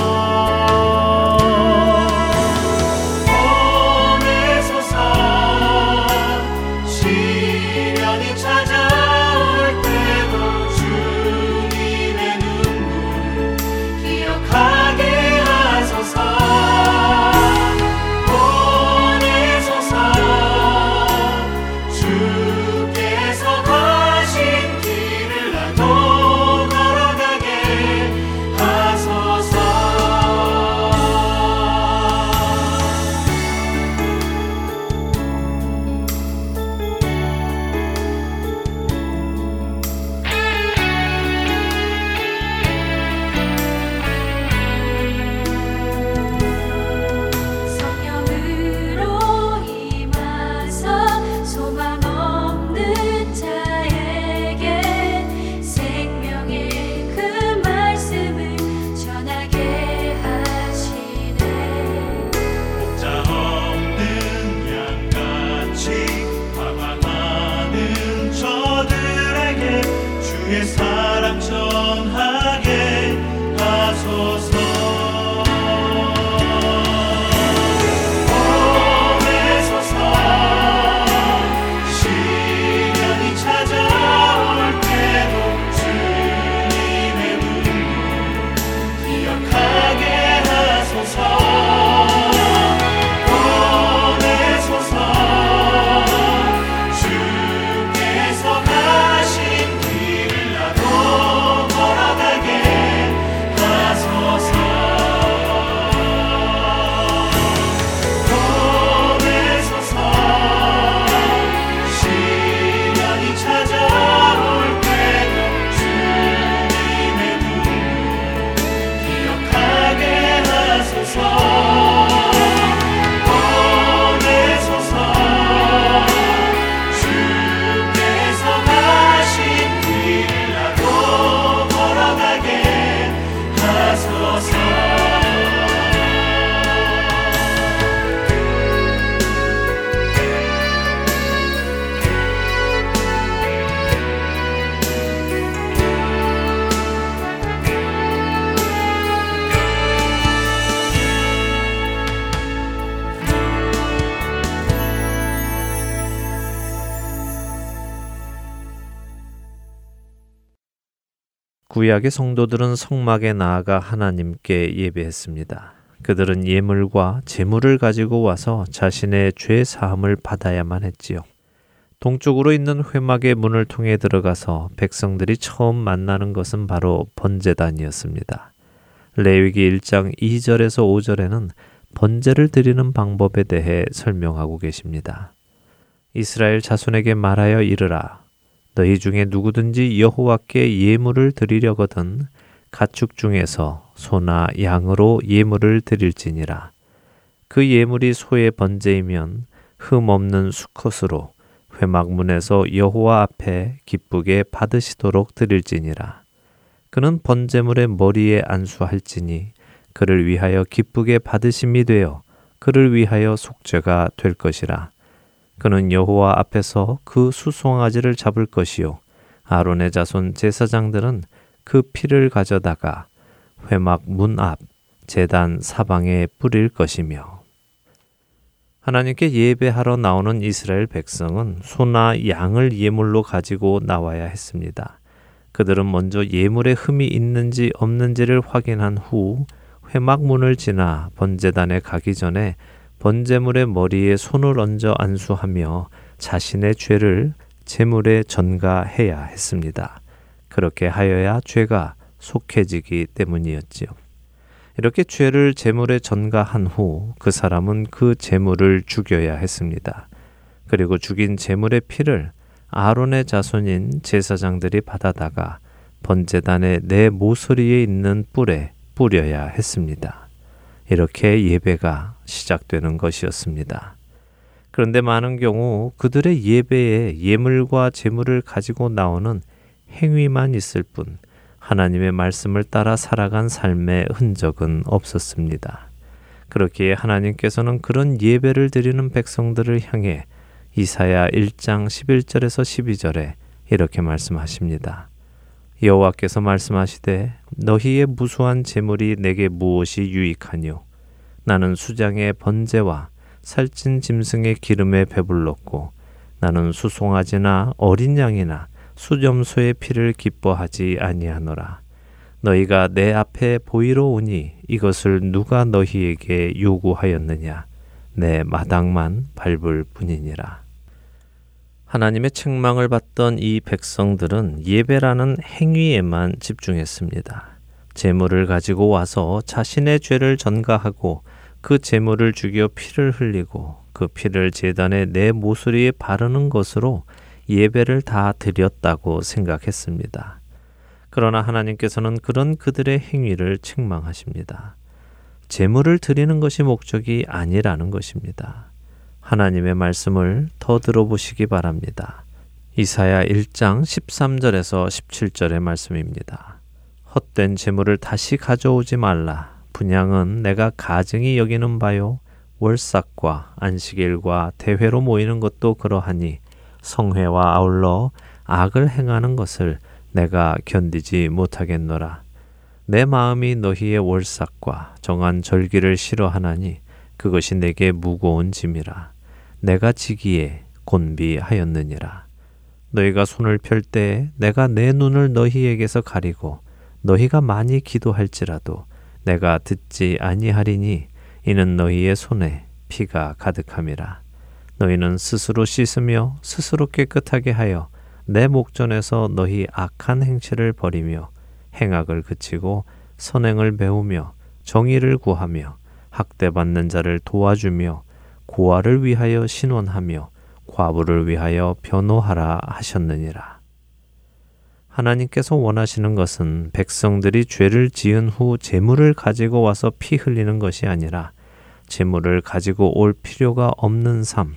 구약의 성도들은 성막에 나아가 하나님께 예배했습니다. 그들은 예물과 제물을 가지고 와서 자신의 죄 사함을 받아야만 했지요. 동쪽으로 있는 회막의 문을 통해 들어가서 백성들이 처음 만나는 것은 바로 번제단이었습니다. 레위기 1장 2절에서 5절에는 번제를 드리는 방법에 대해 설명하고 계십니다. 이스라엘 자손에게 말하여 이르라. 너희 중에 누구든지 여호와께 예물을 드리려거든 가축 중에서 소나 양으로 예물을 드릴지니라. 그 예물이 소의 번제이면 흠 없는 수컷으로 회막문에서 여호와 앞에 기쁘게 받으시도록 드릴지니라. 그는 번제물의 머리에 안수할지니 그를 위하여 기쁘게 받으심이 되어 그를 위하여 속죄가 될 것이라. 그는 여호와 앞에서 그 수송아지를 잡을 것이요 아론의 자손 제사장들은 그 피를 가져다가 회막 문 앞 제단 사방에 뿌릴 것이며. 하나님께 예배하러 나오는 이스라엘 백성은 소나 양을 예물로 가지고 나와야 했습니다. 그들은 먼저 예물에 흠이 있는지 없는지를 확인한 후 회막 문을 지나 번제단에 가기 전에 번제물의 머리에 손을 얹어 안수하며 자신의 죄를 제물에 전가해야 했습니다. 그렇게 하여야 죄가 속해지기 때문이었지요. 이렇게 죄를 제물에 전가한 후 그 사람은 그 제물을 죽여야 했습니다. 그리고 죽인 제물의 피를 아론의 자손인 제사장들이 받아다가 번제단의 네 모서리에 있는 뿔에 뿌려야 했습니다. 이렇게 예배가 시작되는 것이었습니다. 그런데 많은 경우 그들의 예배에 예물과 제물을 가지고 나오는 행위만 있을 뿐 하나님의 말씀을 따라 살아간 삶의 흔적은 없었습니다. 그렇기에 하나님께서는 그런 예배를 드리는 백성들을 향해 이사야 1장 11절에서 12절에 이렇게 말씀하십니다. 여호와께서 말씀하시되 너희의 무수한 재물이 내게 무엇이 유익하뇨? 나는 수장의 번제와 살찐 짐승의 기름에 배불렀고 나는 수송아지나 어린 양이나 수염소의 피를 기뻐하지 아니하노라. 너희가 내 앞에 보이러 오니 이것을 누가 너희에게 요구하였느냐? 내 마당만 밟을 뿐이니라. 하나님의 책망을 받던 이 백성들은 예배라는 행위에만 집중했습니다. 재물을 가지고 와서 자신의 죄를 전가하고 그 재물을 죽여 피를 흘리고 그 피를 제단에 내 모서리에 바르는 것으로 예배를 다 드렸다고 생각했습니다. 그러나 하나님께서는 그런 그들의 행위를 책망하십니다. 재물을 드리는 것이 목적이 아니라는 것입니다. 하나님의 말씀을 더 들어보시기 바랍니다. 이사야 1장 13절에서 17절의 말씀입니다. 헛된 재물을 다시 가져오지 말라. 분향은 내가 가증히 여기는 바요. 월삭과 안식일과 대회로 모이는 것도 그러하니 성회와 아울러 악을 행하는 것을 내가 견디지 못하겠노라. 내 마음이 너희의 월삭과 정한 절기를 싫어하나니 그것이 내게 무거운 짐이라. 내가 지기에 곤비하였느니라. 너희가 손을 펼 때에 내가 내 눈을 너희에게서 가리고 너희가 많이 기도할지라도 내가 듣지 아니하리니 이는 너희의 손에 피가 가득함이라. 너희는 스스로 씻으며 스스로 깨끗하게 하여 내 목전에서 너희 악한 행실을 버리며 행악을 그치고 선행을 배우며 정의를 구하며 학대받는 자를 도와주며 고아를 위하여 신원하며 과부를 위하여 변호하라 하셨느니라. 하나님께서 원하시는 것은 백성들이 죄를 지은 후 재물을 가지고 와서 피 흘리는 것이 아니라 재물을 가지고 올 필요가 없는 삶,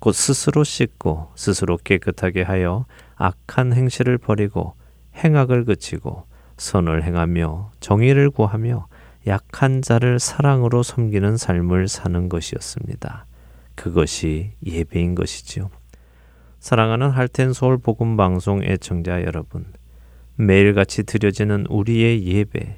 곧 스스로 씻고 스스로 깨끗하게 하여 악한 행실을 버리고 행악을 그치고 선을 행하며 정의를 구하며 약한 자를 사랑으로 섬기는 삶을 사는 것이었습니다. 그것이 예배인 것이지요. 사랑하는 하트앤서울 복음방송 애청자 여러분, 매일같이 드려지는 우리의 예배,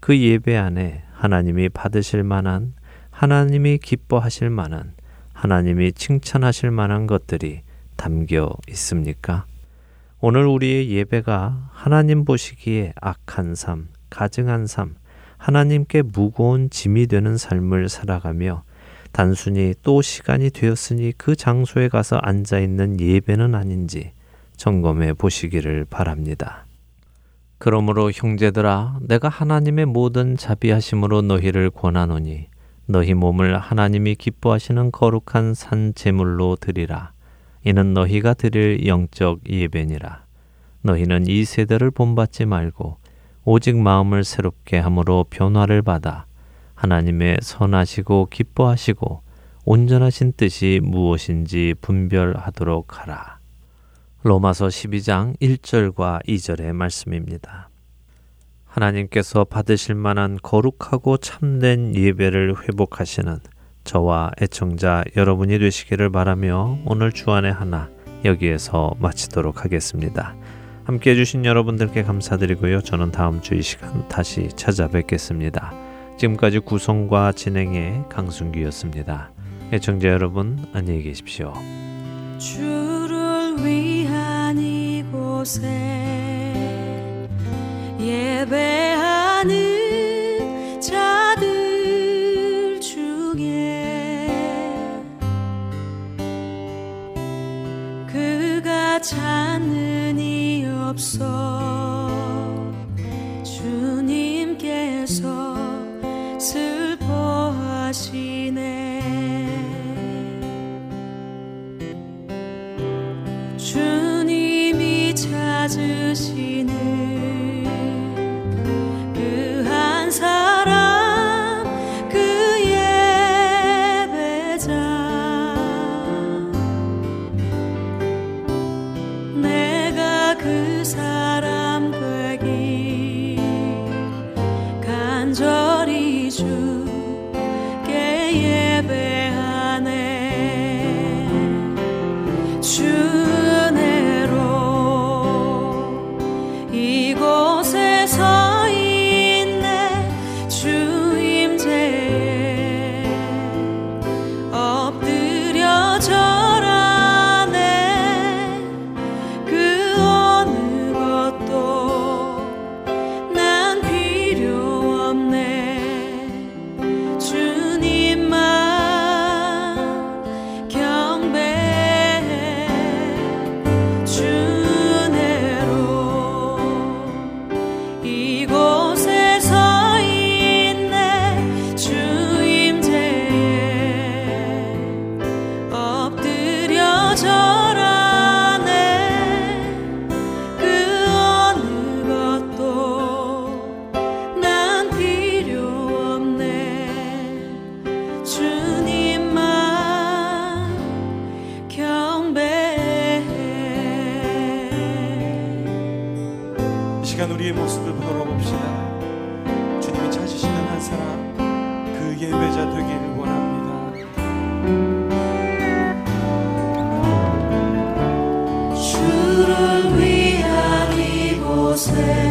그 예배 안에 하나님이 받으실 만한, 하나님이 기뻐하실 만한, 하나님이 칭찬하실 만한 것들이 담겨 있습니까? 오늘 우리의 예배가 하나님 보시기에 악한 삶, 가증한 삶, 하나님께 무거운 짐이 되는 삶을 살아가며 단순히 또 시간이 되었으니 그 장소에 가서 앉아있는 예배는 아닌지 점검해 보시기를 바랍니다. 그러므로 형제들아, 내가 하나님의 모든 자비하심으로 너희를 권하노니 너희 몸을 하나님이 기뻐하시는 거룩한 산 제물로 드리라. 이는 너희가 드릴 영적 예배니라. 너희는 이 세대를 본받지 말고 오직 마음을 새롭게 함으로 변화를 받아 하나님의 선하시고 기뻐하시고 온전하신 뜻이 무엇인지 분별하도록 하라. 로마서 12장 1절과 2절의 말씀입니다. 하나님께서 받으실 만한 거룩하고 참된 예배를 회복하시는 저와 애청자 여러분이 되시기를 바라며 오늘 주안의 하나 여기에서 마치도록 하겠습니다. 함께해 주신 여러분들께 감사드리고요. 저는 다음 주 이 시간 다시 찾아뵙겠습니다. 지금까지 구성과 진행의 강순기였습니다. 애청자 여러분, 안녕히 계십시오. 주를 위한 이곳에 예배하는 자들 중에 그가 찾는 이 없어 주님께서 슬퍼하시네. 주님이 찾으시는 그 한 사람, 그 예배자, 내가 그 사람 되기 간절히 주께 예배하네. 우리의 모습을 걸어봅시다. 주님이 찾으시는 한 사람, 그 예배자 되길 원합니다. 주를 위한 이곳에